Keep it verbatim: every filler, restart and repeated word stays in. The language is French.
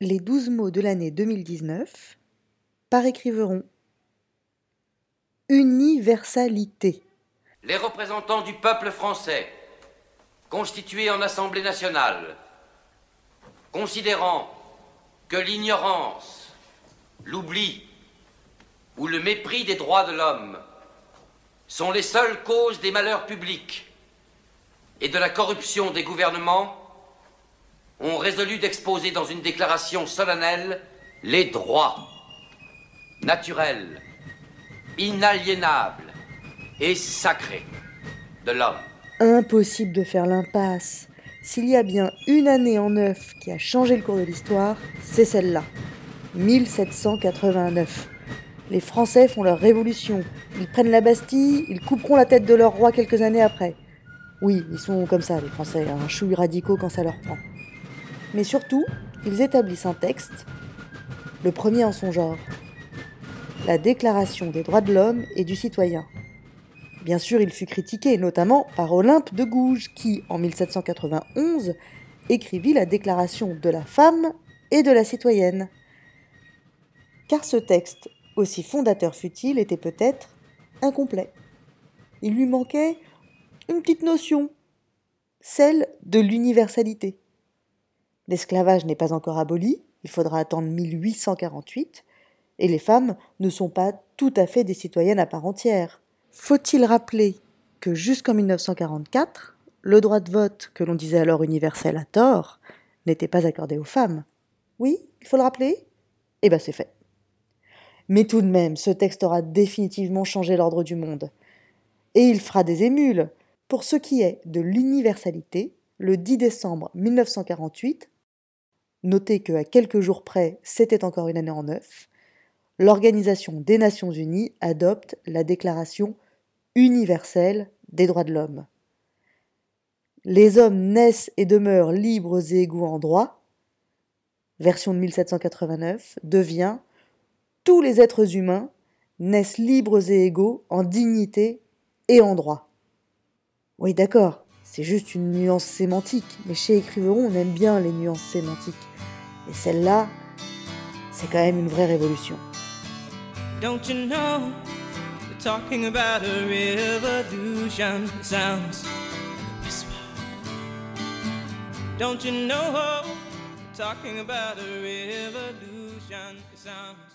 les douze mots de l'année deux mille dix-neuf par écriveront universalité. Les représentants du peuple français, constitués en Assemblée nationale, considérant que l'ignorance, l'oubli ou le mépris des droits de l'homme sont les seules causes des malheurs publics et de la corruption des gouvernements, ont résolu d'exposer dans une déclaration solennelle les droits naturels, inaliénables et sacrés de l'homme. Impossible de faire l'impasse. S'il y a bien une année en neuf qui a changé le cours de l'histoire, c'est celle-là, mille sept cent quatre-vingt-neuf. Les Français font leur révolution, ils prennent la Bastille, ils couperont la tête de leur roi quelques années après. Oui, ils sont comme ça les Français, un chouï radicaux quand ça leur prend. Mais surtout, ils établissent un texte, le premier en son genre, la Déclaration des droits de l'homme et du citoyen. Bien sûr, il fut critiqué, notamment par Olympe de Gouges, qui, en mille sept cent quatre-vingt-onze, écrivit la Déclaration de la femme et de la citoyenne. Car ce texte, aussi fondateur fut-il, était peut-être incomplet. Il lui manquait une petite notion, celle de l'universalité. L'esclavage n'est pas encore aboli, il faudra attendre mille huit cent quarante-huit, et les femmes ne sont pas tout à fait des citoyennes à part entière. Faut-il rappeler que jusqu'en mille neuf cent quarante-quatre, le droit de vote, que l'on disait alors universel à tort, n'était pas accordé aux femmes? Oui, il faut le rappeler. Eh bien c'est fait. Mais tout de même, ce texte aura définitivement changé l'ordre du monde. Et il fera des émules. Pour ce qui est de l'universalité, le dix décembre mille neuf cent quarante-huit, notez qu'à quelques jours près, c'était encore une année en neuf, l'Organisation des Nations Unies adopte la Déclaration universelle des droits de l'homme. Les hommes naissent et demeurent libres et égaux en droit, version de mille sept cent quatre-vingt-neuf, devient « Tous les êtres humains naissent libres et égaux en dignité et en droit ». Oui d'accord, c'est juste une nuance sémantique, mais chez Écriveron on aime bien les nuances sémantiques. Et celle-là, c'est quand même une vraie révolution. Don't you know, we're talking about a revolution sounds like a whisper. Don't you know, we're talking about a revolution sounds